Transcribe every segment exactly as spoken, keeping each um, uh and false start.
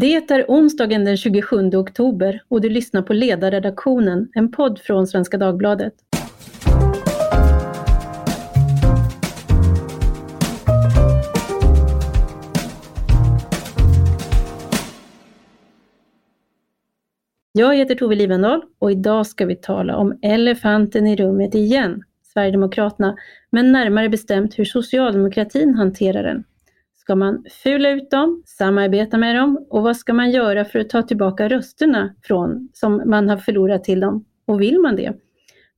Det är onsdagen den tjugosjunde oktober och du lyssnar på Ledarredaktionen, en podd från Svenska Dagbladet. Jag heter Tove Lifvendahl och idag ska vi tala om elefanten i rummet igen, Sverigedemokraterna, men närmare bestämt hur socialdemokratin hanterar den. Ska man fula ut dem, samarbeta med dem och vad ska man göra för att ta tillbaka rösterna från som man har förlorat till dem? Och vill man det?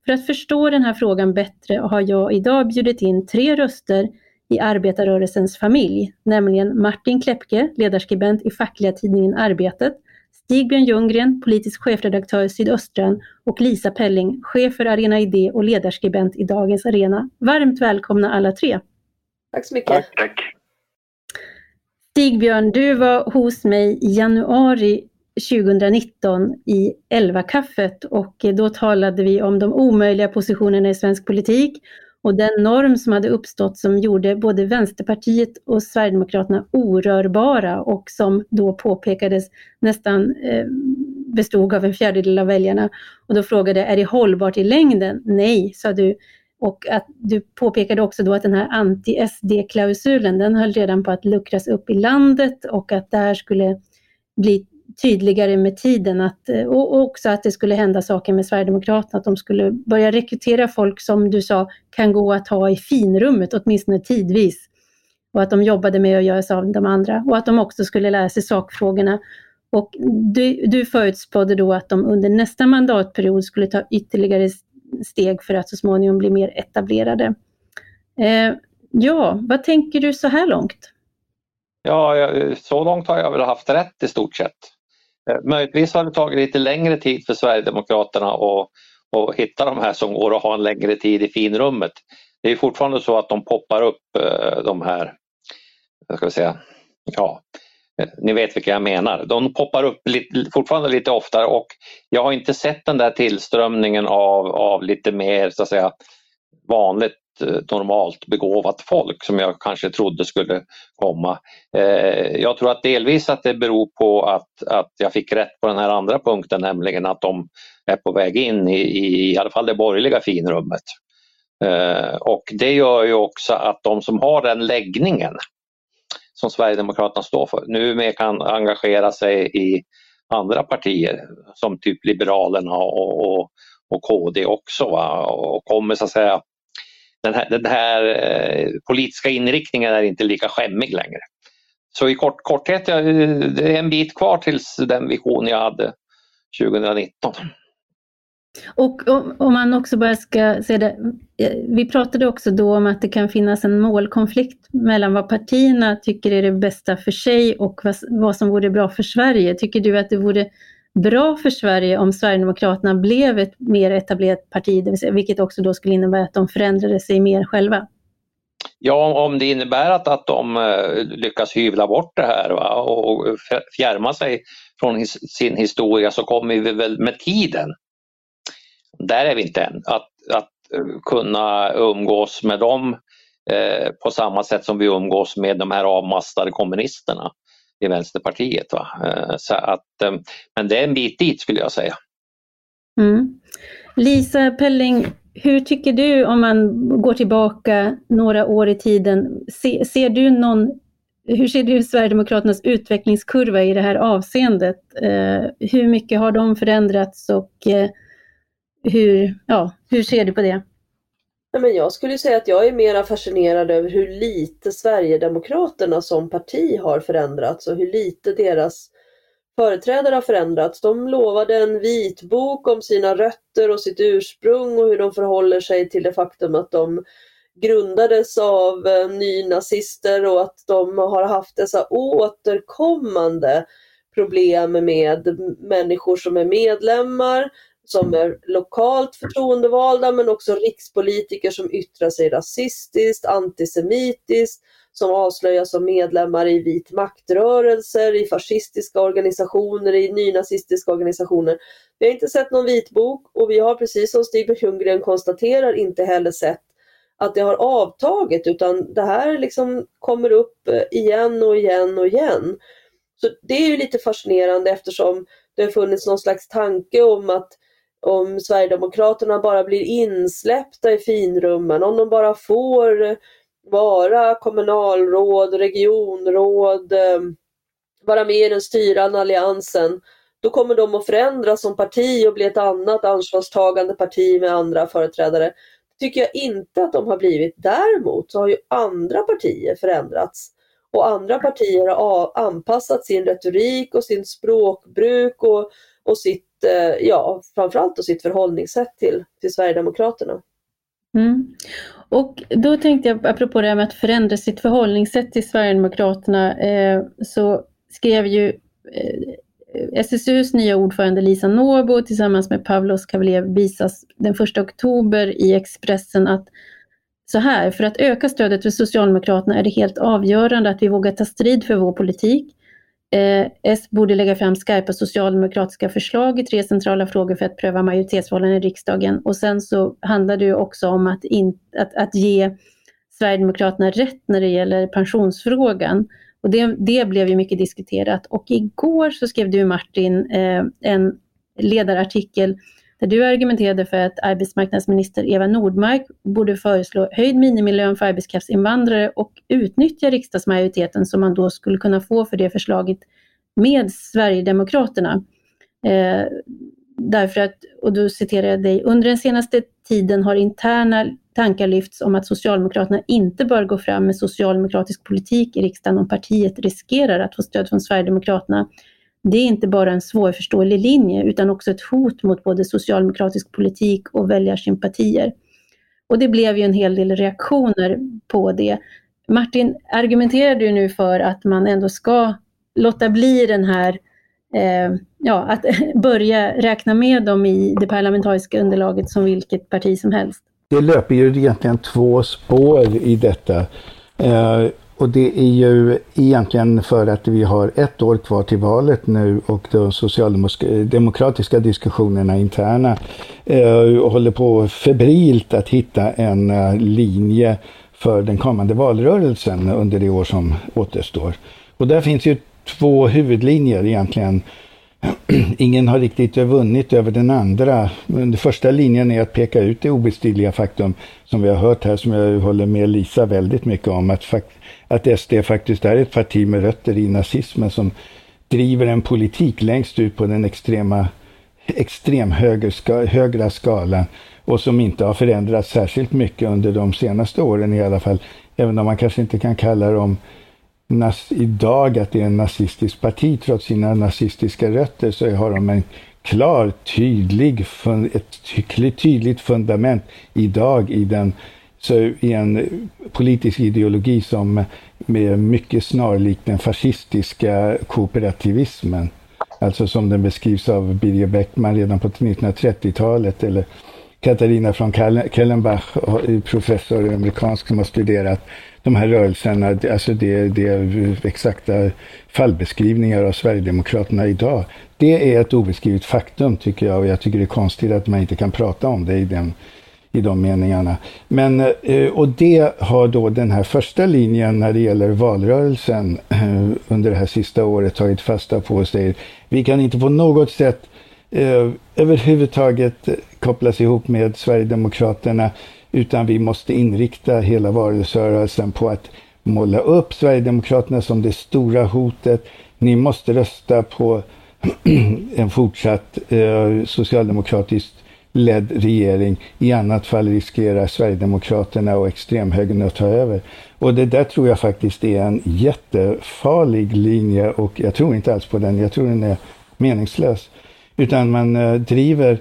För att förstå den här frågan bättre har jag idag bjudit in tre röster i arbetarrörelsens familj, nämligen Martin Klepke, ledarskribent i fackliga tidningen Arbetet, Stig-Björn Ljunggren, politisk chefredaktör i Sydöstran och Lisa Pelling, chef för Arena Idé och ledarskribent i Dagens Arena. Varmt välkomna alla tre. Tack så mycket. Tack, tack. Stig-Björn, du var hos mig i januari tjugonitton i Elva kaffet och då talade vi om de omöjliga positionerna i svensk politik och den norm som hade uppstått som gjorde både Vänsterpartiet och Sverigedemokraterna orörbara och som då påpekades nästan bestod av en fjärdedel av väljarna. Och då frågade jag, är det hållbart i längden? Nej, sa du. Och att du påpekade också då att den här anti-S D-klausulen, den höll redan på att luckras upp i landet och att det här skulle bli tydligare med tiden. Att, och också att det skulle hända saker med Sverigedemokraterna, att de skulle börja rekrytera folk som du sa kan gå att ha i finrummet, åtminstone tidvis. Och att de jobbade med att göra sig av de andra. Och att de också skulle lära sig sakfrågorna. Och du, du förutspådde då att de under nästa mandatperiod skulle ta ytterligare steg för att så småningom bli mer etablerade. Eh, ja, vad tänker du så här långt? Ja, så långt har jag väl haft rätt i stort sett. Eh, möjligtvis har det tagit lite längre tid för Sverigedemokraterna att, att hitta de här som går och ha en längre tid i finrummet. Det är fortfarande så att de poppar upp eh, de här, ska vi säga, ja, ni vet vilka jag menar. De poppar upp lite, fortfarande lite oftare och jag har inte sett den där tillströmningen av, av lite mer så att säga, vanligt, normalt begåvat folk som jag kanske trodde skulle komma. Eh, jag tror att delvis att det beror på att, att jag fick rätt på den här andra punkten, nämligen att de är på väg in i, i, i alla fall det borgerliga finrummet. Eh, och det gör ju också att de som har den läggningen som Sverigedemokraterna står för. Nu kan engagera sig i andra partier som typ Liberalerna och, och, och K D också. Va? Och kommer så att säga, den här, den här eh, politiska inriktningen är inte lika skämmig längre. Så i kort, korthet, det är en bit kvar tills den vision jag hade tjugonitton. Och om, om man också bara ska se det, vi pratade också då om att det kan finnas en målkonflikt mellan vad partierna tycker är det bästa för sig och vad, vad som vore bra för Sverige. Tycker du att det vore bra för Sverige om Sverigedemokraterna blev ett mer etablerat parti, det vill säga, vilket också då skulle innebära att de förändrade sig mer själva? Ja, om det innebär att, att de lyckas hyvla bort det här, va? Och fjärma sig från his, sin historia, så kommer vi väl med tiden. Där är vi inte än. Att, att kunna umgås med dem eh, på samma sätt som vi umgås med de här avmastade kommunisterna i Vänsterpartiet. Va? Eh, så att, eh, men det är en bit dit skulle jag säga. Mm. Lisa Pelling, hur tycker du om man går tillbaka några år i tiden? Se, ser du någon, hur ser du Sverigedemokraternas utvecklingskurva i det här avseendet? Eh, hur mycket har de förändrats och... Eh, Hur, ja, hur ser du på det? Ja, men jag skulle säga att jag är mer fascinerad över hur lite Sverigedemokraterna som parti har förändrats och hur lite deras företrädare har förändrats. De lovade en vitbok om sina rötter och sitt ursprung och hur de förhåller sig till det faktum att de grundades av nynazister och att de har haft dessa återkommande problem med människor som är medlemmar, som är lokalt förtroendevalda men också rikspolitiker som yttrar sig rasistiskt, antisemitiskt, som avslöjas som medlemmar i vit maktrörelser, i fascistiska organisationer, i nynazistiska organisationer. Vi har inte sett någon vitbok och vi har, precis som Stig-Björn Ljunggren konstaterar, inte heller sett att det har avtagit, utan det här liksom kommer upp igen och igen och igen. Så det är ju lite fascinerande, eftersom det har funnits någon slags tanke om att om Sverigedemokraterna bara blir insläppta i finrummen, om de bara får vara kommunalråd, regionråd, vara med i den styrande alliansen, då kommer de att förändras som parti och bli ett annat ansvarstagande parti med andra företrädare. Det tycker jag inte att de har blivit. Däremot så har ju andra partier förändrats, och andra partier har anpassat sin retorik och sin språkbruk och, och sitt, ja, framförallt och sitt förhållningssätt till, till Sverigedemokraterna. Mm. Och då tänkte jag, apropå det här med att förändra sitt förhållningssätt till Sverigedemokraterna, eh, så skrev ju eh, S S Us nya ordförande Lisa Norbo tillsammans med Pavlos Kavelev visas den första oktober i Expressen att så här: för att öka stödet för Socialdemokraterna är det helt avgörande att vi vågar ta strid för vår politik. Eh, S borde lägga fram skarpa socialdemokratiska förslag i tre centrala frågor för att pröva majoritetsvalen i riksdagen. Och sen så handlar det ju också om att, in, att, att ge Sverigedemokraterna rätt när det gäller pensionsfrågan. Och det, det blev ju mycket diskuterat. Och igår så skrev du, Martin, eh, en ledarartikel där du argumenterade för att arbetsmarknadsminister Eva Nordmark borde föreslå höjd minimilön för arbetskraftsinvandrare och utnyttja riksdagsmajoriteten som man då skulle kunna få för det förslaget med Sverigedemokraterna. Eh, därför att, och då citerar jag dig, under den senaste tiden har interna tankar lyfts om att Socialdemokraterna inte bör gå fram med socialdemokratisk politik i riksdagen om partiet riskerar att få stöd från Sverigedemokraterna. Det är inte bara en svårförståelig linje utan också ett hot mot både socialdemokratisk politik och väljarsympatier. Och det blev ju en hel del reaktioner på det. Martin, argumenterar du nu för att man ändå ska låta bli den här, eh, ja, att börja räkna med dem i det parlamentariska underlaget som vilket parti som helst? Det löper ju egentligen två spår i detta. Eh, Och det är ju egentligen för att vi har ett år kvar till valet nu, och de socialdemokratiska diskussionerna interna eh, håller på febrilt att hitta en eh, linje för den kommande valrörelsen under det år som återstår. Och där finns ju två huvudlinjer egentligen. Ingen har riktigt vunnit över den andra. Den första linjen är att peka ut det obestridliga faktum som vi har hört här, som jag håller med Lisa väldigt mycket om, att, fakt- att S D faktiskt är ett parti med rötter i nazismen som driver en politik längst ut på den extrema, extrem höger, högra skalan, och som inte har förändrats särskilt mycket under de senaste åren i alla fall, även om man kanske inte kan kalla dem Nas- idag att det är en nazistisk parti. Trots sina nazistiska rötter så har de en klar, tydlig, fun- ett tydligt fundament idag i, den, så i en politisk ideologi som är mycket snarlik den fascistiska kooperativismen. Alltså som den beskrivs av Birger Beckman redan på nittonhundratrettiotalet, eller Katharina von Kellenbach, professor amerikansk som har studerat de här rörelserna. Alltså det, det är exakta fallbeskrivningar av Sverigedemokraterna idag. Det är ett obeskrivet faktum, tycker jag, och jag tycker det är konstigt att man inte kan prata om det i, den, i de meningarna. Men, och det har då den här första linjen när det gäller valrörelsen under det här sista året tagit fasta på och säger: vi kan inte på något sätt överhuvudtaget kopplas ihop med Sverigedemokraterna, utan vi måste inrikta hela valrörelsen på att måla upp Sverigedemokraterna som det stora hotet. Ni måste rösta på en fortsatt eh, socialdemokratiskt ledd regering. I annat fall riskerar Sverigedemokraterna och extremhögern att ta över. Och det där tror jag faktiskt är en jättefarlig linje, och jag tror inte alls på den. Jag tror den är meningslös. Utan man eh, driver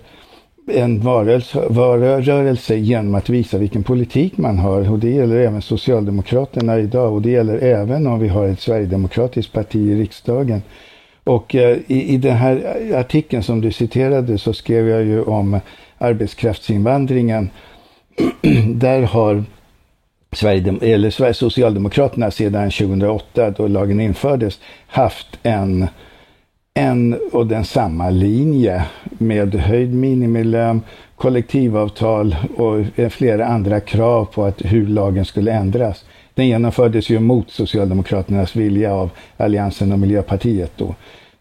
en valrörelse, valrörelse genom att visa vilken politik man har. Och det gäller även Socialdemokraterna idag, och det gäller även om vi har ett sverigedemokratiskt parti i riksdagen. Och eh, i, i den här artikeln som du citerade så skrev jag ju om arbetskraftsinvandringen. Där har Sverigedem- eller Socialdemokraterna sedan tjugohundraåtta, då lagen infördes, haft en... en och den samma linje med höjd minimilön, kollektivavtal och flera andra krav på att hur lagen skulle ändras. Den genomfördes ju mot Socialdemokraternas vilja av Alliansen och Miljöpartiet då.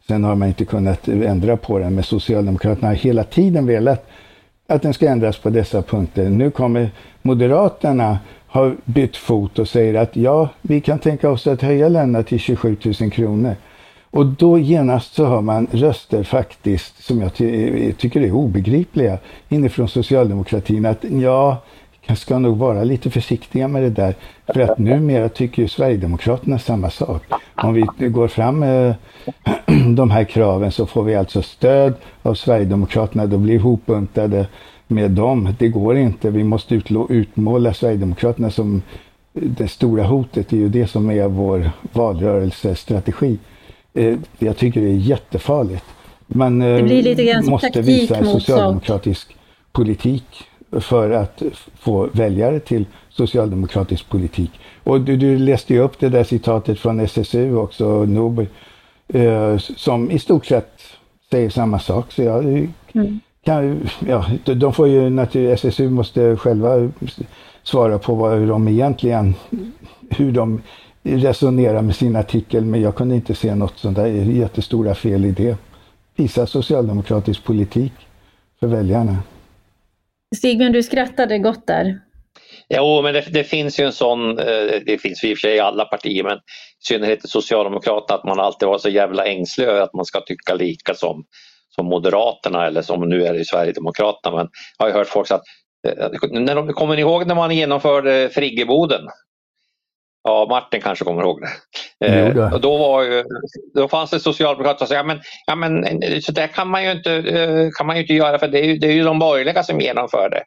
Sen har man inte kunnat ändra på den, men Socialdemokraterna har hela tiden velat att den ska ändras på dessa punkter. Nu kommer Moderaterna ha bytt fot och säger att ja, vi kan tänka oss att höja lönerna till tjugosjutusen kronor. Och då genast så hör man röster faktiskt som jag ty- tycker är obegripliga inifrån socialdemokratin att ja, jag ska nog vara lite försiktiga med det där. För att numera tycker ju Sverigedemokraterna samma sak. Om vi går fram med de här kraven så får vi alltså stöd av Sverigedemokraterna. Då blir hopbuntade med dem. Det går inte. Vi måste utlå- utmåla Sverigedemokraterna som det stora hotet. Det är ju det som är vår valrörelsestrategi. Jag tycker det är jättefarligt. Man det blir lite grann måste visa socialdemokratisk sak. Politik för att få väljare till socialdemokratisk politik. Och du, du läste ju upp det där citatet från S S U också, Norbo, eh, som i stort sett säger samma sak. Så jag, mm. kan, ja, de får ju naturligtvis, S S U måste själva svara på vad de egentligen, hur de resonerar med sin artikel, men jag kunde inte se något sånt där jättestora fel i det. Visa socialdemokratisk politik för väljarna. Stig-Björn, du skrattade gott där. Ja, men det, det finns ju en sån, det finns ju i och för sig i alla partier, men i synnerhet i Socialdemokraterna, att man alltid var så jävla ängslig att man ska tycka lika som, som Moderaterna eller som nu är det Sverigedemokraterna. Men jag har ju hört folk säga att, när de, kommer ni ihåg när man genomförde friggeboden? Ja, Martin kanske kommer ihåg det. Eh, och då, var ju, då fanns det socialdemokrater som sa, ja men, ja, men så där kan man ju inte, kan man ju inte göra, för det är ju, det är ju de borgerliga som genomför det.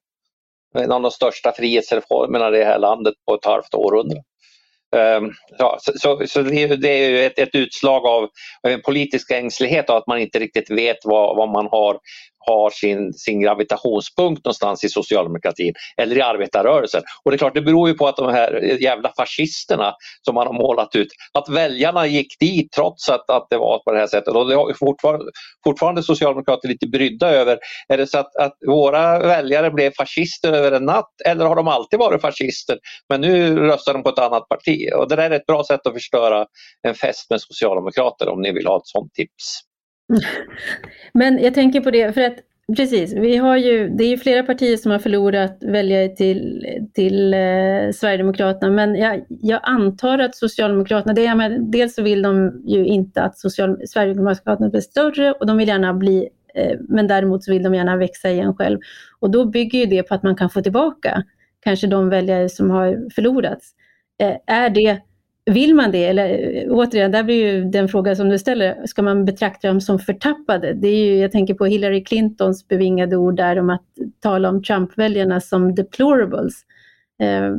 En av de största frihetsreformerna i det här landet på ett halvt århundrade. Eh, ja, så så, så det, är, det är ju ett, ett utslag av en politisk ängslighet och att man inte riktigt vet vad, vad man har, har sin, sin gravitationspunkt någonstans i socialdemokratin eller i arbetarrörelsen. Och det är klart, det beror ju på att de här jävla fascisterna som man har målat ut, att väljarna gick dit trots att, att det var på det här sättet. Och det är fortfarande, fortfarande socialdemokrater lite brydda över, är det så att, att våra väljare blev fascister över en natt, eller har de alltid varit fascister men nu röstar de på ett annat parti? Och det där är ett bra sätt att förstöra en fest med socialdemokrater, om ni vill ha ett sånt tips. Men jag tänker på det för att precis, vi har ju, det är ju flera partier som har förlorat väljare till, till eh, Sverigedemokraterna, men jag, jag antar att Socialdemokraterna, det är, men dels så vill de ju inte att social, Sverigedemokraterna blir större, och de vill gärna bli, eh, men däremot så vill de gärna växa igen själv, och då bygger ju det på att man kan få tillbaka kanske de väljare som har förlorats. Eh, är det Vill man det? Eller återigen, där blir ju den fråga som du ställer, ska man betrakta dem som förtappade? Det är ju, jag tänker på Hillary Clintons bevingade ord där om att tala om Trump-väljarna som deplorables. Eh,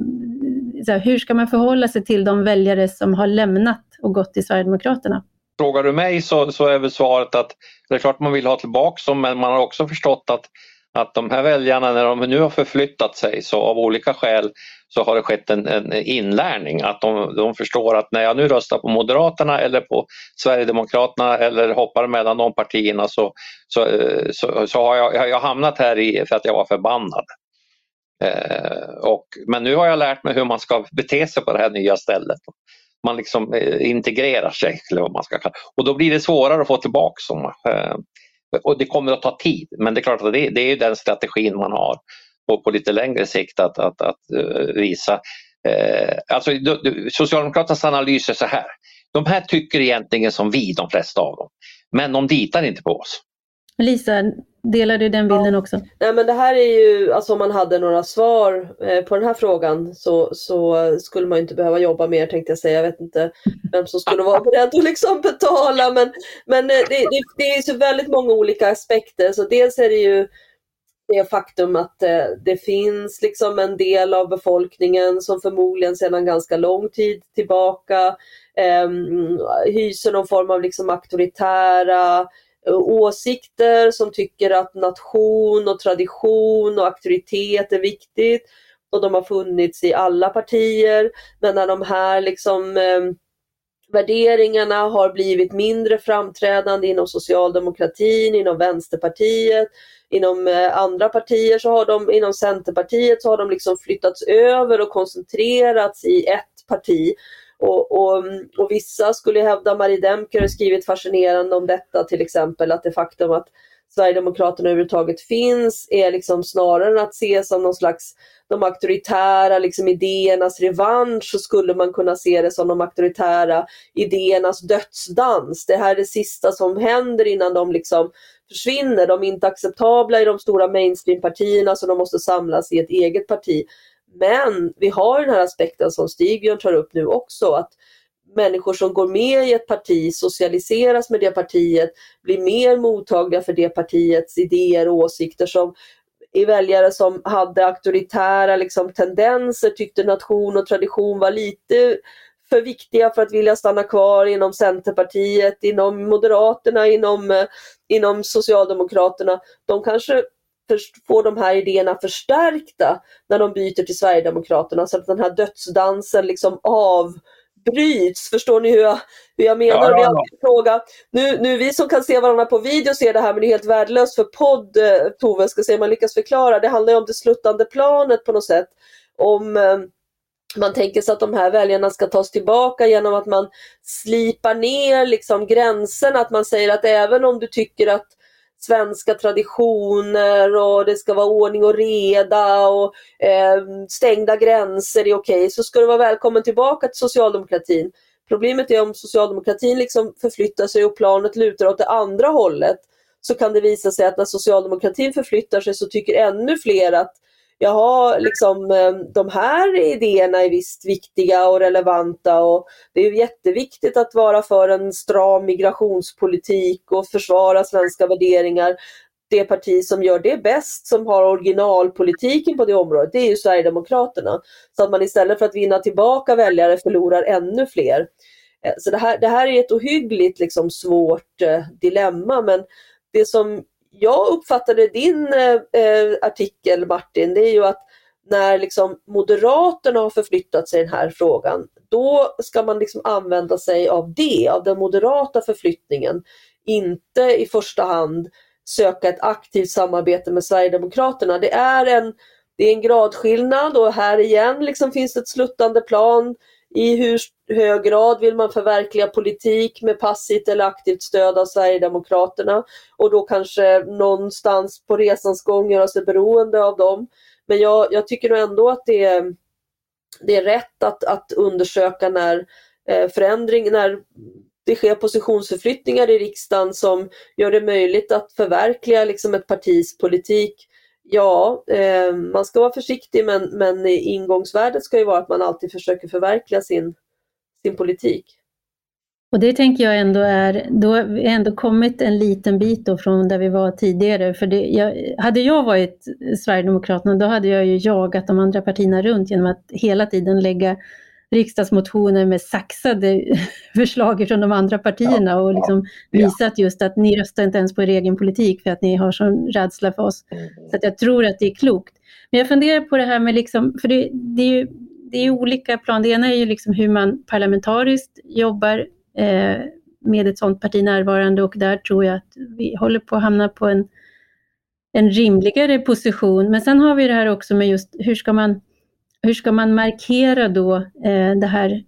så här, hur ska man förhålla sig till de väljare som har lämnat och gått till Sverigedemokraterna? Frågar du mig så, så är väl svaret att det är klart man vill ha tillbaka, men man har också förstått att att de här väljarna, när de nu har förflyttat sig, så av olika skäl så har det skett en, en inlärning. Att de, de förstår att när jag nu röstar på Moderaterna eller på Sverigedemokraterna eller hoppar mellan de partierna så, så, så, så har jag, jag har hamnat här i, för att jag var förbannad. Eh, och, men nu har jag lärt mig hur man ska bete sig på det här nya stället. Man liksom integrerar sig, eller vad man ska kalla. Och då blir det svårare att få tillbaka som. Eh, Och det kommer att ta tid, men det är klart att det, det är ju den strategin man har och på lite längre sikt att, att, att visa. Eh, alltså, Socialdemokraternas analys är så här. De här tycker egentligen som vi, de flesta av dem. Men de litar inte på oss. Lisa, delar du den bilden ja. också? Nej, men det här är ju, alltså om man hade några svar eh, på den här frågan så, så skulle man inte behöva jobba mer, tänkte jag säga. Jag vet inte vem som skulle vara beredd att liksom betala, men, men det, det, det är så väldigt många olika aspekter. Så dels är det ju det faktum att eh, det finns liksom en del av befolkningen som förmodligen sedan ganska lång tid tillbaka eh, hyser någon form av liksom auktoritära åsikter, som tycker att nation och tradition och auktoritet är viktigt, och de har funnits i alla partier, men när de här liksom eh, värderingarna har blivit mindre framträdande inom socialdemokratin, inom Vänsterpartiet, inom eh, andra partier, så har de inom Centerpartiet så har de liksom flyttats över och koncentrerats i ett parti. Och, och, och vissa skulle hävda, Marie Demker har skrivit fascinerande om detta till exempel, att det faktum att Sverigedemokraterna överhuvudtaget finns är liksom snarare än att se som någon slags de auktoritära liksom idéernas revansch, så skulle man kunna se det som de auktoritära idéernas dödsdans. Det här är det sista som händer innan de liksom försvinner. De är inte acceptabla i de stora mainstream-partierna, så de måste samlas i ett eget parti. Men vi har den här aspekten som Stig-Björn tar upp nu också, att människor som går med i ett parti socialiseras med det partiet, blir mer mottagliga för det partiets idéer och åsikter, som i väljare som hade auktoritära liksom tendenser tyckte nation och tradition var lite för viktiga för att vilja stanna kvar inom Centerpartiet, inom Moderaterna, inom, inom Socialdemokraterna. De kanske får de här idéerna förstärkta när de byter till Sverigedemokraterna, så att den här dödsdansen liksom av bryts. Förstår ni hur jag, hur jag menar? Ja, ja, ja. Vi fråga. Nu, nu vi som kan se varandra på video ser det här, men det är helt värdelöst för podd, Tove, ska se om man lyckas förklara. Det handlar ju om det slutande planet på något sätt. Om eh, man tänker sig att de här väljarna ska tas tillbaka genom att man slipar ner liksom gränsen, att man säger att även om du tycker att svenska traditioner och det ska vara ordning och reda och eh, stängda gränser är okej, så ska du vara välkommen tillbaka till socialdemokratin. Problemet är om socialdemokratin liksom förflyttar sig och planet lutar åt det andra hållet, så kan det visa sig att när socialdemokratin förflyttar sig så tycker ännu fler att jaha, liksom, de här idéerna är visst viktiga och relevanta, och det är jätteviktigt att vara för en stram migrationspolitik och försvara svenska värderingar. Det parti som gör det bäst, som har originalpolitiken på det området, det är ju Sverigedemokraterna. Så att man istället för att vinna tillbaka väljare förlorar ännu fler. Så det här, det här är ett ohyggligt liksom svårt eh, dilemma, men det som jag uppfattade din eh, artikel, Martin, det är ju att när liksom Moderaterna har förflyttat sig i den här frågan, då ska man liksom använda sig av det, av den moderata förflyttningen. Inte i första hand söka ett aktivt samarbete med Sverigedemokraterna. Det är en, det är en gradskillnad, och här igen liksom finns det ett sluttande plan i hur hög grad vill man förverkliga politik med passivt eller aktivt stöd av Sverigedemokraterna, och då kanske någonstans på resans gång göra sig beroende av dem. Men jag, jag tycker nog ändå att det är, det är rätt att, att undersöka när eh, förändring, när det sker positionsförflyttningar i riksdagen som gör det möjligt att förverkliga liksom ett partis politik. Ja, eh, man ska vara försiktig, men, men ingångsvärdet ska ju vara att man alltid försöker förverkliga sin, sin politik. Och det tänker jag ändå är, då har vi ändå kommit en liten bit då från där vi var tidigare. För det, jag, hade jag varit Sverigedemokraterna, då hade jag ju jagat de andra partierna runt genom att hela tiden lägga riksdagsmotioner med saxade förslag från de andra partierna, ja, och liksom ja, visat just att ni röstar inte ens på er egen politik för att ni har sån rädsla för oss. Mm. Så att jag tror att det är klokt. Men jag funderar på det här med liksom, för det, det är ju det är olika plan. Det ena är ju liksom hur man parlamentariskt jobbar eh, med ett sånt parti närvarande, och där tror jag att vi håller på att hamna på en, en rimligare position. Men sen har vi det här också med just hur ska man Hur ska man markera då eh, det här,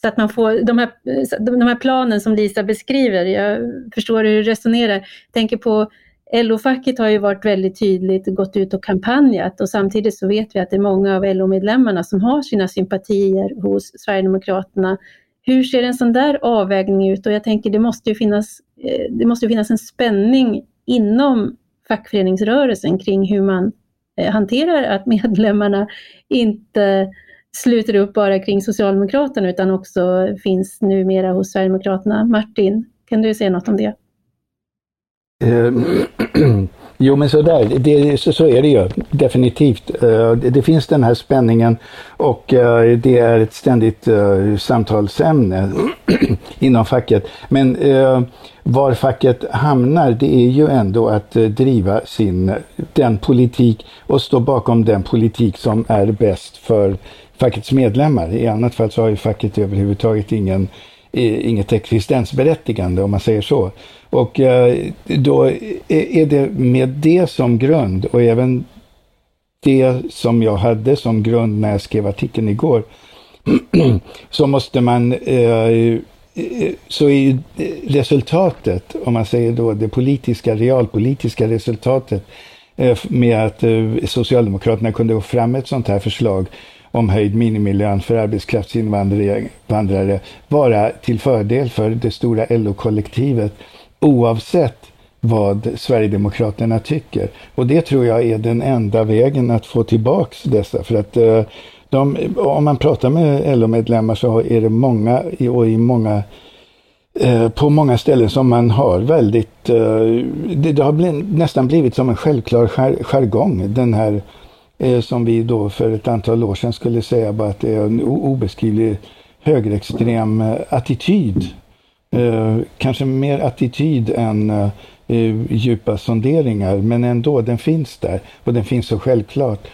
så att man får de här, de här planen som Lisa beskriver? Jag förstår hur du resonerar. Jag tänker på L O-facket har ju varit väldigt tydligt gått ut och kampanjat, och samtidigt så vet vi att det är många av L O-medlemmarna som har sina sympatier hos Sverigedemokraterna. Hur ser en sån där avvägning ut? Och jag tänker det måste ju finnas, eh, det måste ju finnas en spänning inom fackföreningsrörelsen kring hur man hanterar att medlemmarna inte sluter upp bara kring Socialdemokraterna utan också finns numera hos Sverigedemokraterna. Martin, kan du säga något om det? Jo, men sådär, det, så, så är det ju definitivt. Det finns den här spänningen, och det är ett ständigt samtalsämne inom facket. Men var facket hamnar, det är ju ändå att driva sin, den politik och stå bakom den politik som är bäst för fackets medlemmar. I annat fall så har ju facket överhuvudtaget ingen, inget existensberättigande, om man säger så. Och då är det med det som grund, och även det som jag hade som grund när jag skrev artikeln igår, så måste man eh, så är resultatet, om man säger då det politiska, realpolitiska resultatet eh, med att eh, Socialdemokraterna kunde gå fram ett sånt här förslag om höjd minimilön för arbetskraftsinvandrare vara till fördel för det stora L O-kollektivet oavsett vad Sverigedemokraterna tycker. Och det tror jag är den enda vägen att få tillbaks dessa, för att eh, de, om man pratar med L O-medlemmar så är det många, och i många eh, på många ställen som man har väldigt eh, det, det har blivit, nästan blivit som en självklar jar, jargong, den här eh, som vi då för ett antal år sedan skulle säga bara att det är en obeskrivlig högerextrem eh, attityd, eh, kanske mer attityd än eh, djupa sonderingar, men ändå, den finns där och den finns så självklart.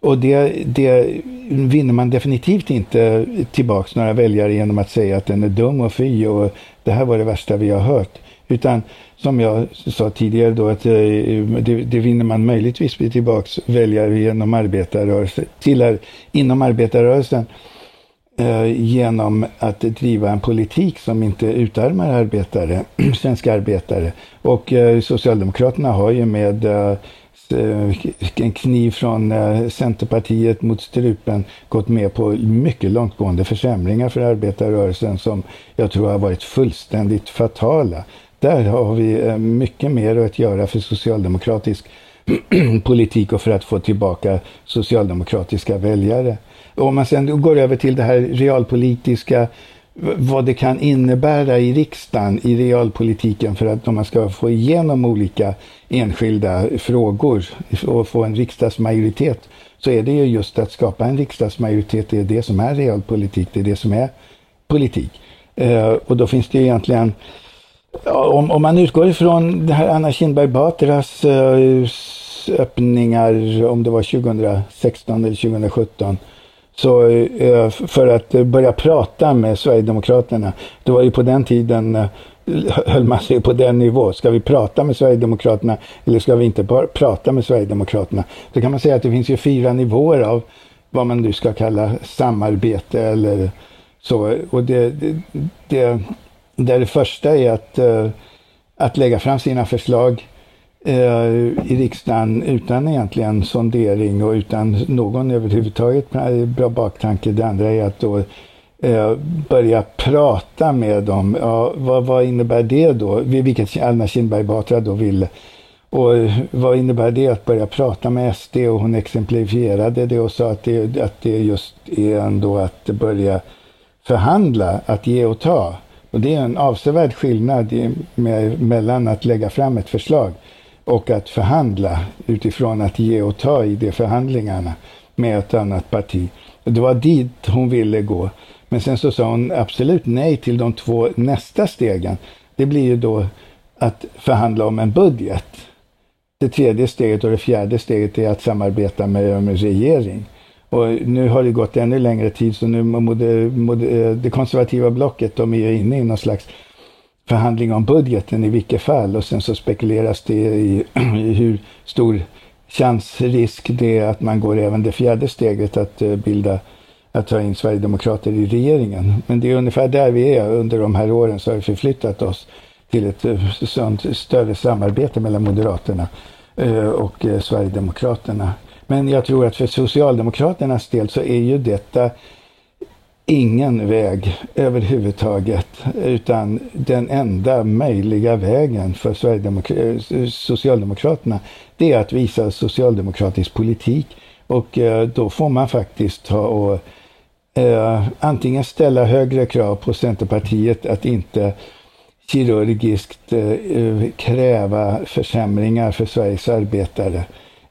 Och det, det vinner man definitivt inte tillbaks några väljare genom att säga att den är dum och fy och det här var det värsta vi har hört. Utan som jag sa tidigare då, att det, det vinner man möjligtvis tillbaks väljare genom arbetarrörelsen, till, inom arbetarrörelsen eh, genom att driva en politik som inte utarmar arbetare, svenska arbetare. Och eh, Socialdemokraterna har ju med eh, en kniv från Centerpartiet mot strupen gått med på mycket långtgående försämringar för arbetarrörelsen som jag tror har varit fullständigt fatala. Där har vi mycket mer att göra för socialdemokratisk politik och för att få tillbaka socialdemokratiska väljare. Om man sedan går över till det här realpolitiska, vad det kan innebära i riksdagen, i realpolitiken, för att om man ska få igenom olika enskilda frågor och få en riksdagsmajoritet, så är det ju just att skapa en riksdagsmajoritet, det är det som är realpolitik, det är det som är politik. Eh, och då finns det egentligen, om, om man utgår ifrån det här Anna Kinberg Batras eh, öppningar, om det var tjugo sexton eller tjugo sjutton, så för att börja prata med Sverigedemokraterna, det var ju på den tiden, höll man sig på den nivå, ska vi prata med Sverigedemokraterna eller ska vi inte bara prata med Sverigedemokraterna? Då kan man säga att det finns ju fyra nivåer av vad man nu ska kalla samarbete eller så, och det, det, det, där det första är att, att lägga fram sina förslag i riksdagen utan egentligen sondering och utan någon överhuvudtaget bra baktanke. Det andra är att då eh, börja prata med dem. Ja, vad, vad innebär det då? Vilket Anna Kinberg Batra då vill. Och vad innebär det att börja prata med S D? Och hon exemplifierade det och sa att det, att det just är ändå att börja förhandla, att ge och ta. Och det är en avsevärd skillnad i, med, mellan att lägga fram ett förslag och att förhandla utifrån att ge och ta i de förhandlingarna med ett annat parti. Det var dit hon ville gå. Men sen så sa hon absolut nej till de två nästa stegen. Det blir ju då att förhandla om en budget. Det tredje steget och det fjärde steget är att samarbeta med, med regering. Och nu har det gått ännu längre tid, så nu mode, mode, det konservativa blocket, de är inne i någon slags förhandling om budgeten i vilket fall, och sen så spekuleras det i, i hur stor chansrisk det är att man går även det fjärde steget att bilda, att ta in Sverigedemokrater i regeringen. Men det är ungefär där vi är under de här åren, så har vi förflyttat oss till ett sånt större samarbete mellan Moderaterna och Sverigedemokraterna. Men jag tror att för Socialdemokraternas del så är ju detta ingen väg överhuvudtaget, utan den enda möjliga vägen för Sverigedemok- Socialdemokraterna, det är att visa socialdemokratisk politik, och eh, då får man faktiskt ha och, eh, antingen ställa högre krav på Centerpartiet att inte kirurgiskt eh, kräva försämringar för Sveriges arbetare,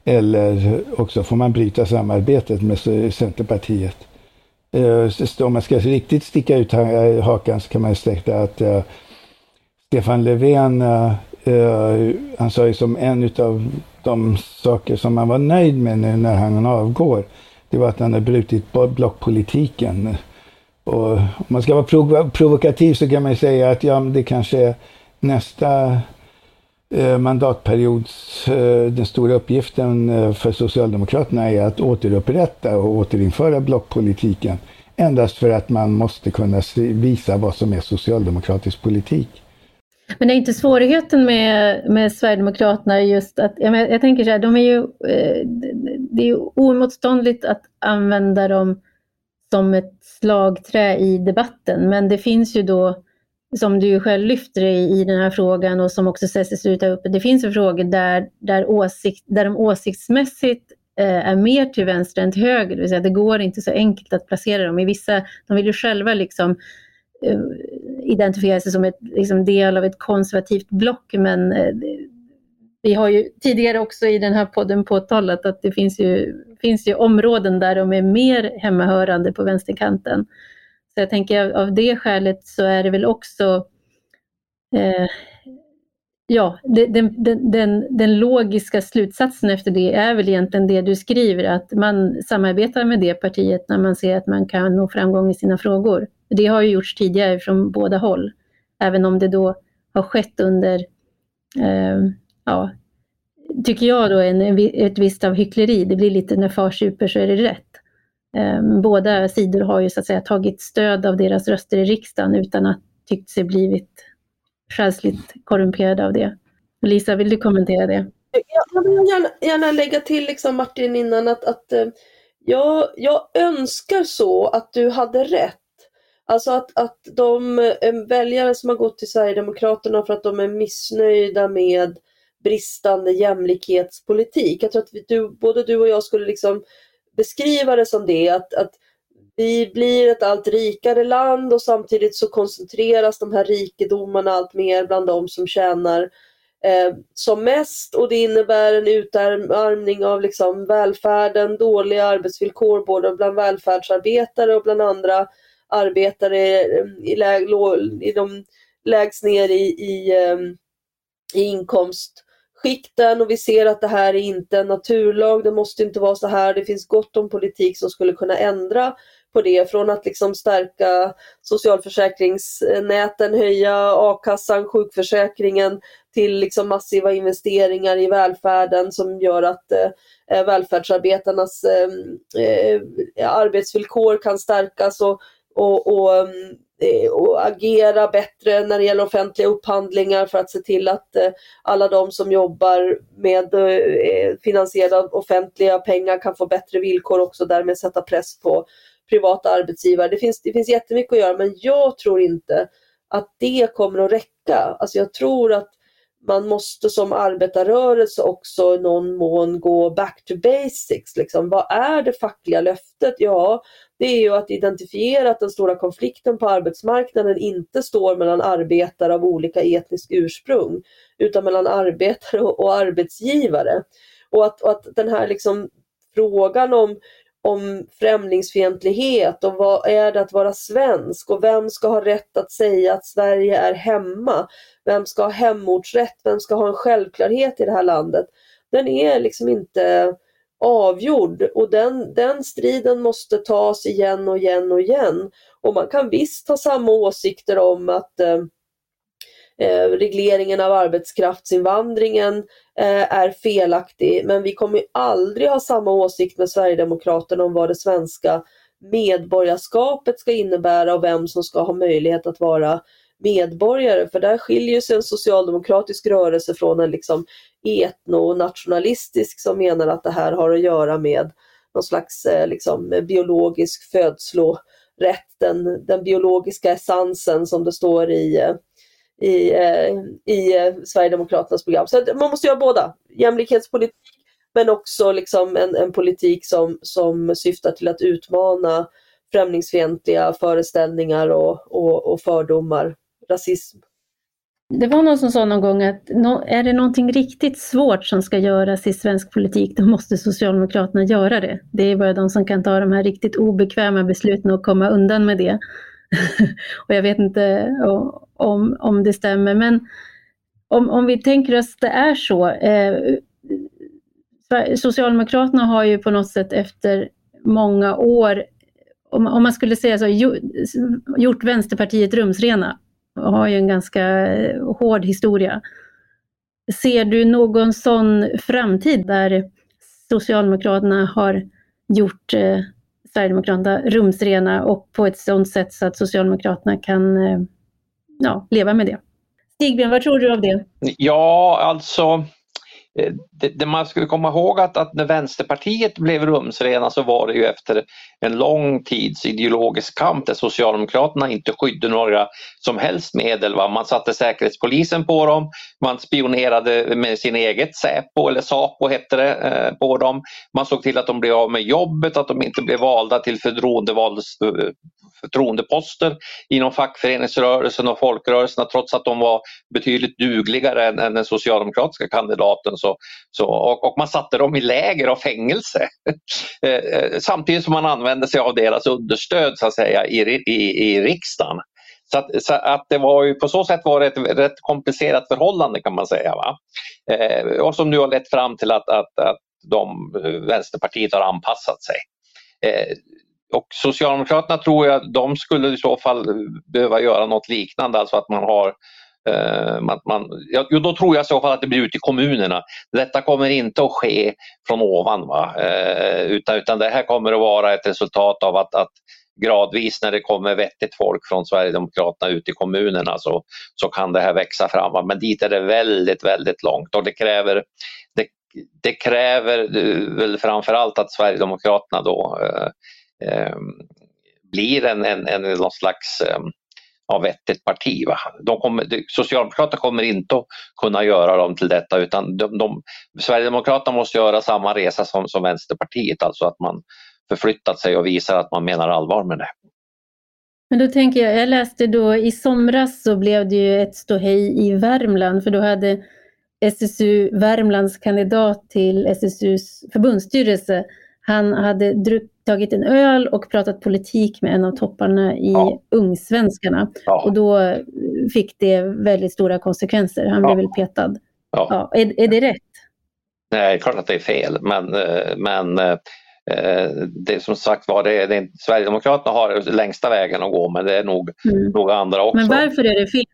eller också får man bryta samarbetet med Centerpartiet. Om man ska riktigt sticka ut hakan så kan man säga att uh, Stefan Löfven uh, uh, han sa ju som en av de saker som man var nöjd med nu när han avgår, det var att han har brutit blockpolitiken. Och om man ska vara prov- provokativ så kan man säga att ja, det kanske är nästa uh, mandatperiods uh, den stora uppgiften för Socialdemokraterna är att återupprätta och återinföra blockpolitiken. endast för att man måste kunna visa vad som är socialdemokratisk politik. Men det är inte svårigheten med, med Sverigedemokraterna just att, jag, jag tänker så här, de är ju, det är ju oemotståndligt att använda dem som ett slagträ i debatten. Men det finns ju då, som du själv lyfter i, i den här frågan och som också S S U tar upp, det finns ju frågor där, där, åsikt, där de åsiktsmässigt är mer till vänster än till höger. Det vill säga att det går inte så enkelt att placera dem i vissa, de vill ju själva liksom identifiera sig som en liksom del av ett konservativt block, men eh, vi har ju tidigare också i den här podden påtalat att det finns ju, finns ju områden där de är mer hemmahörande på vänsterkanten. Så jag tänker av det skälet så är det väl också eh, ja, den, den, den, den logiska slutsatsen efter det är väl egentligen det du skriver, att man samarbetar med det partiet när man ser att man kan nå framgång i sina frågor. Det har ju gjorts tidigare från båda håll, även om det då har skett under, eh, ja, tycker jag då, en, ett visst av hyckleri. Det blir lite när far super så är det rätt. Eh, båda sidor har ju så att säga tagit stöd av deras röster i riksdagen utan att tyckt sig blivit själsligt korrumperade av det. Lisa, vill du kommentera det? Jag vill gärna, gärna lägga till liksom Martin innan att, att jag, jag önskar så att du hade rätt. Alltså att, att de väljare som har gått till Sverigedemokraterna för att de är missnöjda med bristande jämlikhetspolitik. Jag tror att vi, du, både du och jag skulle liksom beskriva det som det. Att, att vi blir ett allt rikare land och samtidigt så koncentreras de här rikedomarna allt mer bland de som tjänar eh, som mest. Och det innebär en utarmning av liksom välfärden, dåliga arbetsvillkor både bland välfärdsarbetare och bland andra arbetare i, lä, i de lägst ner i, i, i inkomstskikten, och vi ser att det här är inte en naturlag, det måste inte vara så här, det finns gott om politik som skulle kunna ändra på det, från att liksom stärka socialförsäkringsnäten, höja a-kassan, sjukförsäkringen, till liksom massiva investeringar i välfärden som gör att eh, välfärdsarbetarnas eh, arbetsvillkor kan stärkas och, och, och, och agera bättre när det gäller offentliga upphandlingar för att se till att eh, alla de som jobbar med eh, finansierade offentliga pengar kan få bättre villkor också, därmed sätta press på privata arbetsgivare. Det finns, det finns jättemycket att göra, men jag tror inte att det kommer att räcka. Alltså jag tror att man måste som arbetarrörelse också i någon mån gå back to basics. Liksom. Vad är det fackliga löftet? Ja, det är ju att identifiera att den stora konflikten på arbetsmarknaden inte står mellan arbetare av olika etnisk ursprung, utan mellan arbetare och arbetsgivare. Och att, och att den här liksom frågan om om främlingsfientlighet och vad är det att vara svensk och vem ska ha rätt att säga att Sverige är hemma, vem ska ha hemortsrätt, vem ska ha en självklarhet i det här landet, den är liksom inte avgjord, och den, den striden måste tas igen och igen och igen. Och man kan visst ha samma åsikter om att eh, Eh, regleringen av arbetskraftsinvandringen eh, är felaktig, men vi kommer aldrig ha samma åsikt med Sverigedemokraterna om vad det svenska medborgarskapet ska innebära och vem som ska ha möjlighet att vara medborgare, för där skiljer sig en socialdemokratisk rörelse från en liksom etnonationalistisk som menar att det här har att göra med någon slags eh, liksom, biologisk födslorätt, den, den biologiska essensen som det står i eh, I, eh, i eh, Sverigedemokraternas program. Så man måste göra båda. Jämlikhetspolitik, men också liksom en, en politik som, som syftar till att utmana främlingsfientliga föreställningar och, och, och fördomar, rasism. Det var någon som sa någon gång att no, är det någonting riktigt svårt som ska göras i svensk politik, då måste Socialdemokraterna göra det. Det är bara de som kan ta de här riktigt obekväma besluten och komma undan med det. Och jag vet inte om, om det stämmer, men om, om vi tänker oss det är så, eh, Socialdemokraterna har ju på något sätt efter många år, om, om man skulle säga så, gjort Vänsterpartiet rumsrena, har ju en ganska hård historia. Ser du någon sån framtid där Socialdemokraterna har gjort eh, Sverigedemokraterna rumsrena och på ett sådant sätt så att Socialdemokraterna kan ja, leva med det. Stig-Björn, vad tror du av det? Ja, alltså det, det man skulle komma ihåg att, att när Vänsterpartiet blev rumsrena så var det ju efter en lång tids ideologisk kamp där Socialdemokraterna inte skydde några som helst medel. Va? Man satte säkerhetspolisen på dem, man spionerade med sin eget Säpo eller Sapo hette det eh, på dem. Man såg till att de blev av med jobbet, att de inte blev valda till förtroendevalds, förtroendeposter inom fackföreningsrörelsen och folkrörelserna trots att de var betydligt dugligare än, än den socialdemokratiska kandidaten. Så, så, och, och man satte dem i läger och fängelse samtidigt som man använde sig av deras understöd så att säga i, i, i riksdagen. Så att, så att det var ju, på så sätt var det ett rätt komplicerat förhållande kan man säga. Va? Eh, och som nu har lett fram till att, att, att de, Vänsterpartiet har anpassat sig. Eh, och Socialdemokraterna tror jag de skulle i så fall behöva göra något liknande, alltså att man har Man, man, ja, då tror jag i så fall att det blir ut i kommunerna. Detta kommer inte att ske från ovan, va? Eh, utan, utan det här kommer att vara ett resultat av att, att gradvis när det kommer vettigt folk från Sverigedemokraterna ut i kommunerna så, så kan det här växa fram. Va? Men dit är det väldigt, väldigt långt och det kräver, det, det kräver väl framförallt att Sverigedemokraterna då eh, eh, blir en, en, en någon slags eh, av ett parti. Va? De kommer, Socialdemokraterna kommer inte att kunna göra dem till detta utan de, de, Sverigedemokraterna måste göra samma resa som, som Vänsterpartiet, alltså att man förflyttat sig och visar att man menar allvar med det. Men då tänker jag, jag läste då i somras så blev det ju ett ståhej i Värmland för då hade S S U Värmlands kandidat till S S U:s förbundsstyrelse, han hade druckit tagit en öl och pratat politik med en av topparna i ja. Ungsvenskarna. Ja. Och då fick det väldigt stora konsekvenser. Han ja. blev väl petad. Ja. Ja. Är, är det rätt? Nej, klart att det är fel. Men, men det som sagt var, det, det, Sverigedemokraterna har längsta vägen att gå, men det är nog mm. några andra också. Men varför är det fel?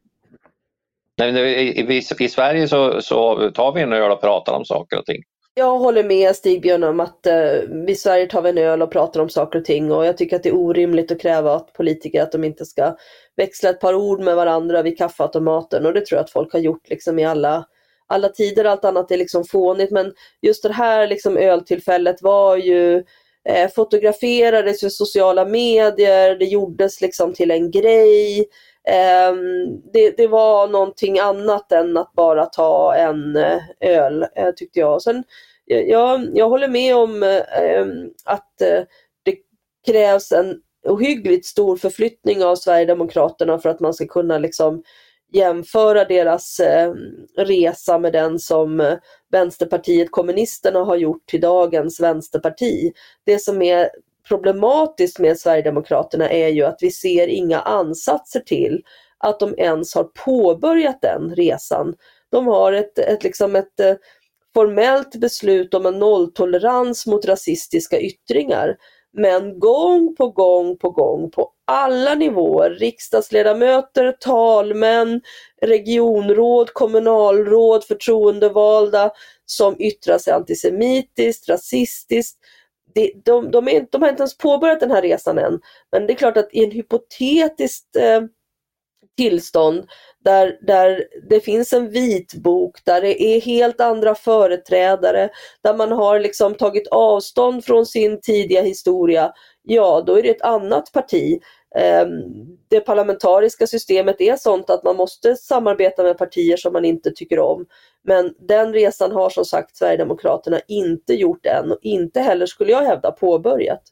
Nej, i, i, i Sverige så, så tar vi en öl och pratar om saker och ting. Jag håller med Stig-Björn om att eh, i Sverige tar vi en öl och pratar om saker och ting och jag tycker att det är orimligt att kräva att politiker att de inte ska växla ett par ord med varandra vid kaffeautomaten och det tror jag att folk har gjort liksom i alla, alla tider. Allt annat är liksom fånigt men just det här liksom öltillfället var ju eh, fotograferades i sociala medier, det gjordes liksom till en grej. Um, det, det var någonting annat än att bara ta en uh, öl uh, tyckte jag. Sen, uh, jag, jag håller med om uh, um, att uh, det krävs en ohyggligt stor förflyttning av Sverigedemokraterna för att man ska kunna liksom jämföra deras uh, resa med den som uh, Vänsterpartiet kommunisterna har gjort till dagens Vänsterparti. Det som är problematiskt med Sverigedemokraterna är ju att vi ser inga ansatser till att de ens har påbörjat den resan. De har ett, ett, liksom ett eh, formellt beslut om en nolltolerans mot rasistiska yttringar. Men gång på gång på gång på alla nivåer, riksdagsledamöter, talmän, regionråd, kommunalråd, förtroendevalda som yttrar sig antisemitiskt, rasistiskt. De, de, de, är, de har inte ens påbörjat den här resan än. Men det är klart att i en hypotetiskt eh, tillstånd där, där det finns en vitbok, där det är helt andra företrädare, där man har liksom tagit avstånd från sin tidiga historia, ja då är det ett annat parti. Eh, det parlamentariska systemet är sånt att man måste samarbeta med partier som man inte tycker om. Men den resan har som sagt Sverigedemokraterna inte gjort än och inte heller skulle jag hävda påbörjat.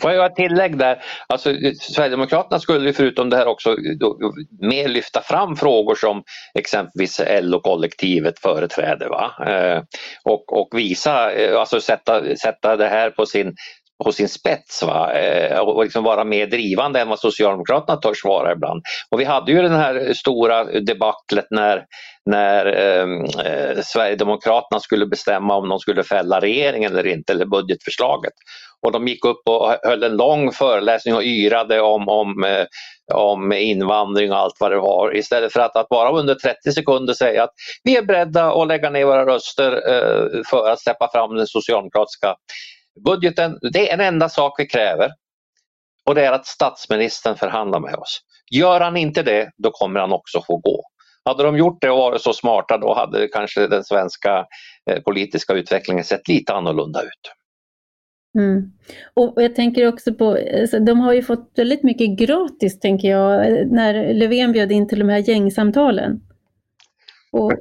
Får jag göra ett tillägg där? Alltså, Sverigedemokraterna skulle förutom det här också mer lyfta fram frågor som exempelvis L O-kollektivet företräder. Va? Eh, och, och visa, eh, alltså sätta, sätta det här på sin... på sin spets, va? Eh, och liksom vara mer drivande än vad Socialdemokraterna törs vara ibland. Och vi hade ju den här stora debaklet när, när eh, Sverigedemokraterna skulle bestämma om de skulle fälla regeringen eller inte, eller budgetförslaget. Och de gick upp och höll en lång föreläsning och yrade om, om, eh, om invandring och allt vad det var. Istället för att, att bara under trettio sekunder säga att vi är beredda att lägga ner våra röster eh, för att släppa fram den socialdemokratiska budgeten, det är en enda sak vi kräver, och det är att statsministern förhandlar med oss. Gör han inte det, då kommer han också få gå. Hade de gjort det och varit så smarta, då hade kanske den svenska politiska utvecklingen sett lite annorlunda ut. Mm. Och jag tänker också på, alltså, de har ju fått väldigt mycket gratis, tänker jag, när Löfven bjöd in till de här gängsamtalen. Och,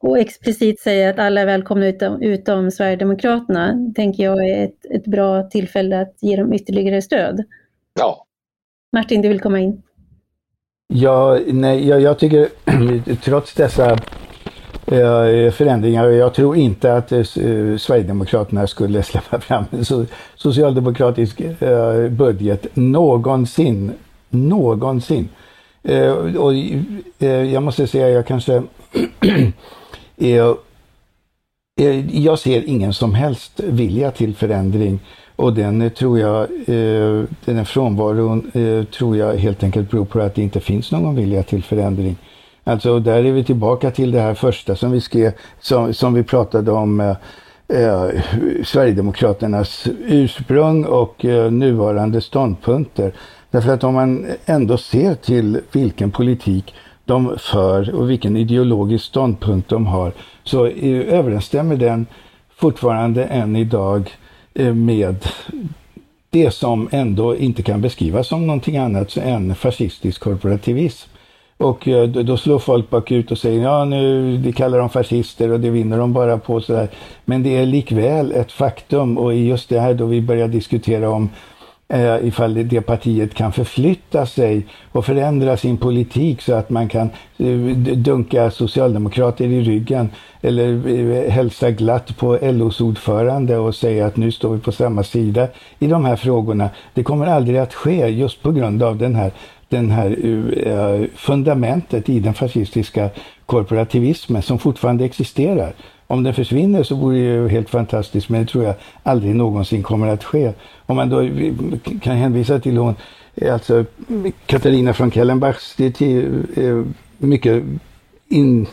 och explicit säger att alla är välkomna utom, utom Sverigedemokraterna, tänker jag är ett, ett bra tillfälle att ge dem ytterligare stöd. Ja. Martin, du vill komma in? Ja, nej, jag, jag tycker trots dessa förändringar. Jag tror inte att Sverigedemokraterna skulle släppa fram en socialdemokratisk budget någonsin. Någonsin. Och jag måste säga, jag kanske... jag ser ingen som helst vilja till förändring. Och den tror jag, den frånvaron tror jag helt enkelt beror på att det inte finns någon vilja till förändring. Alltså där är vi tillbaka till det här första som vi skrev, som, som vi pratade om eh, Sverigedemokraternas ursprung och eh, nuvarande ståndpunkter. Därför att om man ändå ser till vilken politik de för och vilken ideologisk ståndpunkt de har, så eh, överensstämmer den fortfarande än idag eh, med det som ändå inte kan beskrivas som någonting annat än fascistisk korporativism. Och då slår folk bakut och säger ja, nu vi kallar dem fascister och det vinner de bara på så här. Men det är likväl ett faktum, och i just det här då vi börjar diskutera om eh, ifall det partiet kan förflytta sig och förändra sin politik så att man kan eh, dunka socialdemokrater i ryggen eller eh, hälsa glatt på L O:s ordförande och säga att nu står vi på samma sida i de här frågorna. Det kommer aldrig att ske just på grund av den här den här uh, fundamentet i den fascistiska korporativismen som fortfarande existerar. Om den försvinner så vore det ju helt fantastiskt, men det tror jag aldrig någonsin kommer att ske. Om man då kan hänvisa till hon, alltså Katharina von Kellenbachs, det är mycket in,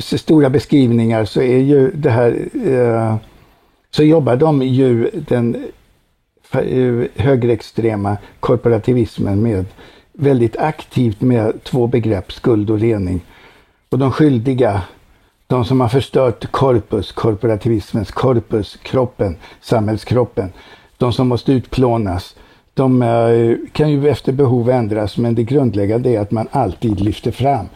stora beskrivningar, så är ju det här uh, så jobbar de ju den uh, högerextrema korporativismen med väldigt aktivt med två begrepp, skuld och rening. Och de skyldiga, de som har förstört korpus, korporativismens korpus, kroppen, samhällskroppen, de som måste utplånas, de kan ju efter behov ändras, men det grundläggande är att man alltid lyfter fram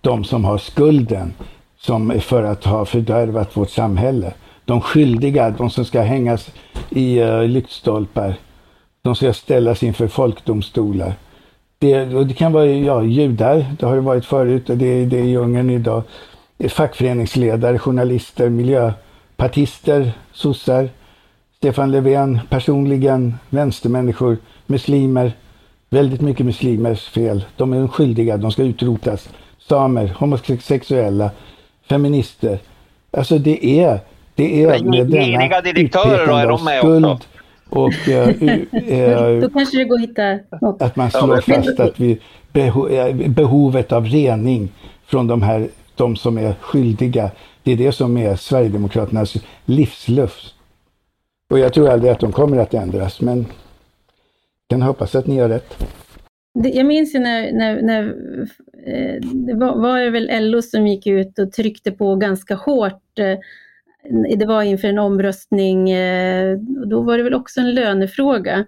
de som har skulden som är för att ha fördärvat vårt samhälle. De skyldiga, de som ska hängas i lyktstolpar, de ska ställas inför folkdomstolar. Det, det kan vara ja, judar, det har det varit förut, och det, det är djungeln idag. Fackföreningsledare, journalister, miljöpartister, sossar, Stefan Löfven, personligen, vänstermänniskor, muslimer. Väldigt mycket muslimers fel. De är skyldiga, de ska utrotas. Samer, homosexuella, feminister. Alltså det är... Det är med denna utpekande av skuld... Och, äh, äh, då kanske det går att hitta något. Att man slår fast att vi beho- behovet av rening från de här, de som är skyldiga, det är det som är Sverigedemokraternas livsluft. Och jag tror aldrig att de kommer att ändras, men kan hoppas att ni har rätt. Jag minns ju när, när, när det var, var det väl L O som gick ut och tryckte på ganska hårt. Det var inför en omröstning, då var det väl också en lönefråga.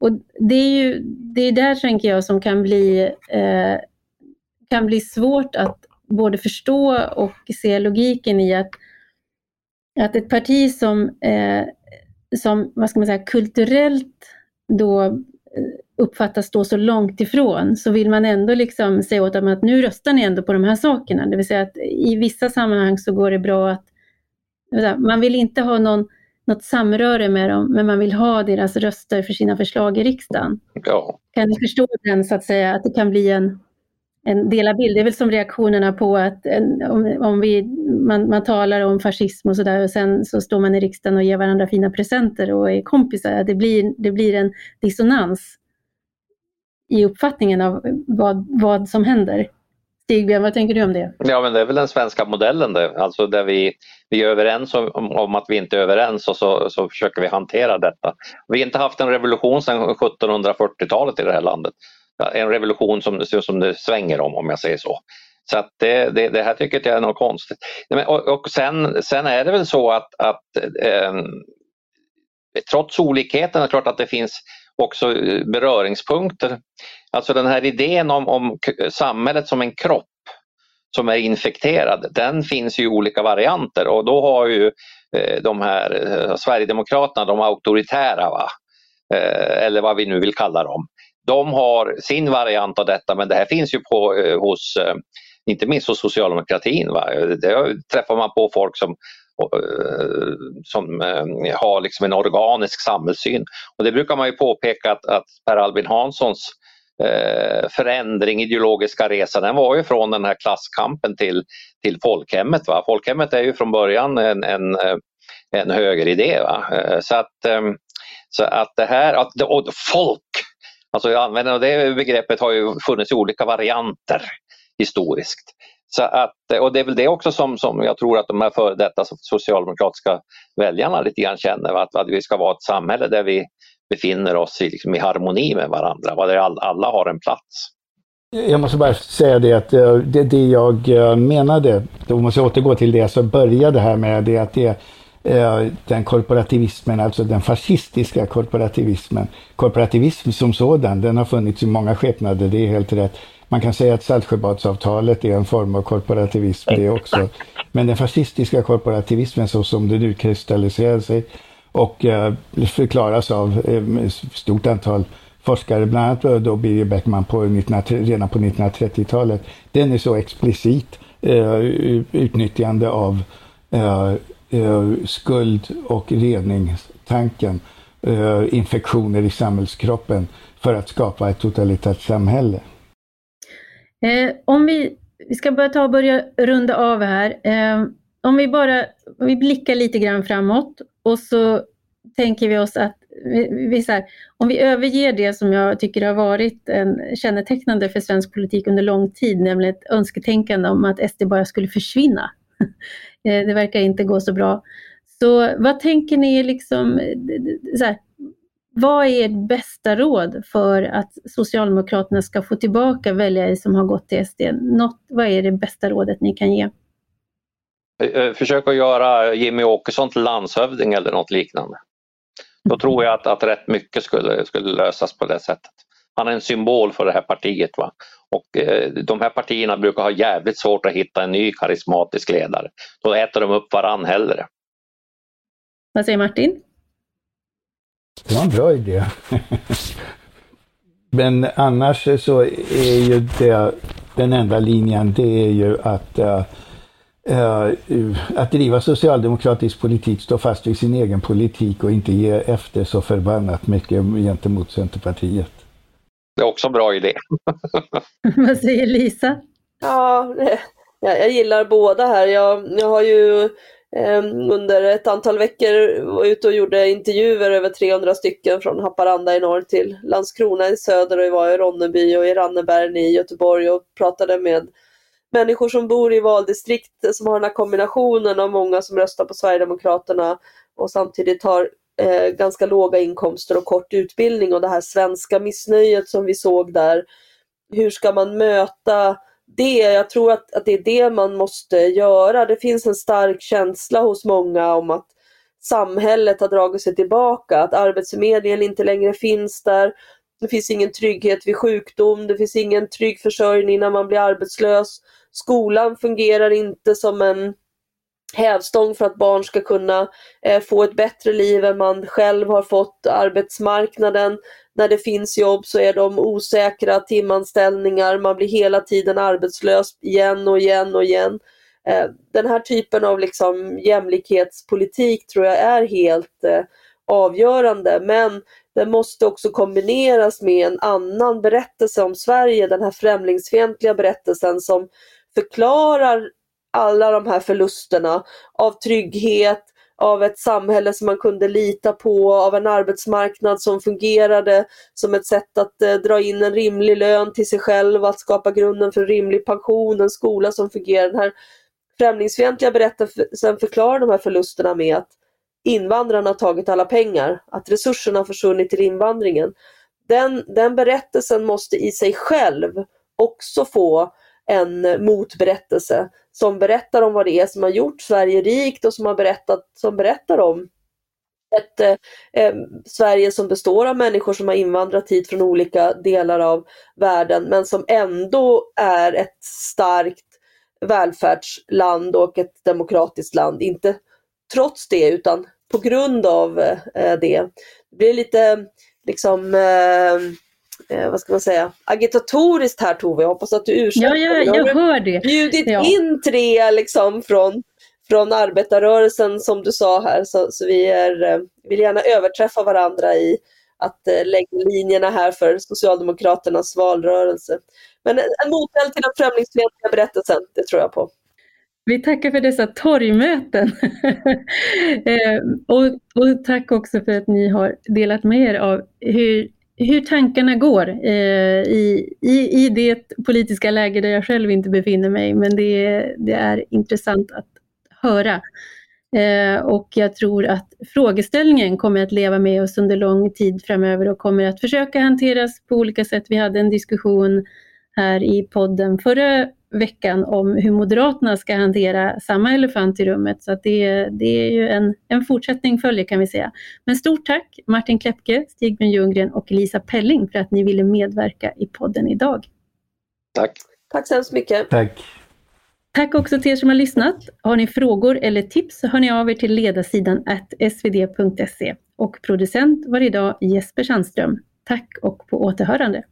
Och det är ju det är där, tänker jag, som kan bli, eh, kan bli svårt att både förstå och se logiken i att, att ett parti som, eh, som vad ska man säga, kulturellt då uppfattas stå så långt ifrån, så vill man ändå liksom säga åt dem att nu röstar ni ändå på de här sakerna. Det vill säga att i vissa sammanhang så går det bra att man vill inte ha någon, något samröre med dem, men man vill ha deras röster för sina förslag i riksdagen. Ja. Kan ni förstå den, så att säga, att det kan bli en, en delad bild? Det är väl som reaktionerna på att en, om, om vi, man, man talar om fascism och sådär, och sen så står man i riksdagen och ger varandra fina presenter och är kompisar. Det blir, det blir en dissonans i uppfattningen av vad, vad som händer. Stig-Björn, vad tänker du om det? Ja, men det är väl den svenska modellen där, alltså där vi, vi är överens om, om att vi inte är överens och så, så försöker vi hantera detta. Vi har inte haft en revolution sedan sjuttonhundrafyrtiotalet i det här landet. En revolution som, som det svänger om, om jag säger så. Så att det, det, det här tycker jag är något konstigt. Och, och sen, sen är det väl så att, att eh, trots olikheten är det klart att det finns också beröringspunkter. Alltså den här idén om, om samhället som en kropp som är infekterad, den finns ju i olika varianter. Och då har ju eh, de här eh, Sverigedemokraterna, de auktoritära va? Eh, eller vad vi nu vill kalla dem. De har sin variant av detta, men det här finns ju på, eh, hos, eh, inte minst hos socialdemokratin. Va? Det träffar man på folk som som har liksom en organisk samhällssyn. Och det brukar man ju påpeka att, att Per Albin Hanssons eh, förändring, ideologiska resan, den var ju från den här klasskampen till, till folkhemmet. Va? Folkhemmet är ju från början en, en, en högeridé. Va? Så, att, så att det här, att, och folk, alltså användningen av det begreppet har ju funnits i olika varianter historiskt. Så att, och det är väl det också som, som jag tror att de här före detta socialdemokratiska väljarna lite grann känner, att, att vi ska vara ett samhälle där vi befinner oss i, liksom, i harmoni med varandra, där all, alla har en plats. Jag måste bara säga det att det, det jag menade, då måste jag återgå till det, så började här med det att det, den korporativismen, alltså den fascistiska korporativismen, korporativism som sådan, den har funnits i många skepnader, det är helt rätt. Man kan säga att Saltsjöbadsavtalet är en form av korporativism det också. Men den fascistiska korporativismen så som det nu kristalliserar sig och förklaras av ett stort antal forskare, bland annat då Birger Beckman på redan på nittonhundratrettiotalet, den är så explicit utnyttjande av skuld och reningstanken, infektioner i samhällskroppen för att skapa ett totalitärt samhälle. Eh, om vi, vi ska börja ta och börja runda av här. Eh, om vi bara om vi blickar lite grann framåt och så tänker vi oss att vi, vi så här, om vi överger det som jag tycker har varit en kännetecknande för svensk politik under lång tid, nämligen ett önsketänkande om att S D bara skulle försvinna. eh, det verkar inte gå så bra. Så vad tänker ni liksom så här, vad är ert bästa råd för att Socialdemokraterna ska få tillbaka väljare som har gått till S D? Något, vad är det bästa rådet ni kan ge? Försök att göra Jimmy Åkesson till landshövding eller något liknande. Då mm. tror jag att, att rätt mycket skulle, skulle lösas på det sättet. Han är en symbol för det här partiet. Va? Och eh, de här partierna brukar ha jävligt svårt att hitta en ny karismatisk ledare. Då äter de upp varann hellre. Vad säger Martin? Det var en bra idé. Men annars så är ju det, den enda linjen, det är ju att, äh, att driva socialdemokratisk politik, stå fast vid sin egen politik och inte ge efter så förbannat mycket gentemot Centerpartiet. Det är också en bra idé. Vad säger Lisa? Ja, jag gillar båda här. Jag, jag har ju... under ett antal veckor var ute och gjorde intervjuer över trehundra stycken från Haparanda i norr till Landskrona i söder, och jag var i Ronneby och i Ranneberg i Göteborg och pratade med människor som bor i valdistrikt som har den här kombinationen av många som röstar på Sverigedemokraterna och samtidigt har eh, ganska låga inkomster och kort utbildning, och det här svenska missnöjet som vi såg där, hur ska man möta det? Jag tror att, att det är det man måste göra. Det finns en stark känsla hos många om att samhället har dragit sig tillbaka, att arbetsförmedlingen inte längre finns där, det finns ingen trygghet vid sjukdom, det finns ingen trygg försörjning när man blir arbetslös, skolan fungerar inte som en hävstång för att barn ska kunna eh, få ett bättre liv än man själv har fått, arbetsmarknaden, när det finns jobb så är de osäkra timanställningar, man blir hela tiden arbetslös igen och igen och igen. Eh, den här typen av liksom jämlikhetspolitik tror jag är helt eh, avgörande, men den måste också kombineras med en annan berättelse om Sverige, den här främlingsfientliga berättelsen som förklarar alla de här förlusterna av trygghet, av ett samhälle som man kunde lita på, av en arbetsmarknad som fungerade som ett sätt att eh, dra in en rimlig lön till sig själv, att skapa grunden för rimlig pension, en skola som fungerar. Den här främlingsfientliga berättelsen förklarar de här förlusterna med att invandrarna har tagit alla pengar, att resurserna har försvunnit till invandringen. Den, den berättelsen måste i sig själv också få en motberättelse som berättar om vad det är som har gjort Sverige rikt och som har berättat, som berättar om ett eh, eh, Sverige som består av människor som har invandrat hit från olika delar av världen, men som ändå är ett starkt välfärdsland och ett demokratiskt land. Inte trots det, utan på grund av eh, det. Det blir lite liksom... Eh, Eh, vad ska man säga, agitatoriskt här, Tove. Jag hoppas att du ursäktar. Ja, ja, jag du hör det. Bjudit ja. in tre liksom från, från arbetarrörelsen som du sa här. Så, så vi är, vill gärna överträffa varandra i att eh, lägga linjerna här för Socialdemokraternas valrörelse. Men en, en motbild till den främlingsfientliga berättelsen, det tror jag på. Vi tackar för dessa torgmöten eh, och, och tack också för att ni har delat med er av hur Hur tankarna går eh, i, i, i det politiska läge där jag själv inte befinner mig. Men det, det är intressant att höra. Eh, och jag tror att frågeställningen kommer att leva med oss under lång tid framöver. Och kommer att försöka hanteras på olika sätt. Vi hade en diskussion här i podden förra veckan om hur Moderaterna ska hantera samma elefant i rummet. Så att det, det är ju en, en fortsättning följer, kan vi säga. Men stort tack Martin Klepke, Stig-Björn Ljunggren och Lisa Pelling för att ni ville medverka i podden idag. Tack. Tack så hemskt mycket. Tack. Tack också till er som har lyssnat. Har ni frågor eller tips så hör ni av er till ledarsidan at s v d punkt se. Och producent var idag Jesper Sandström. Tack och på återhörande.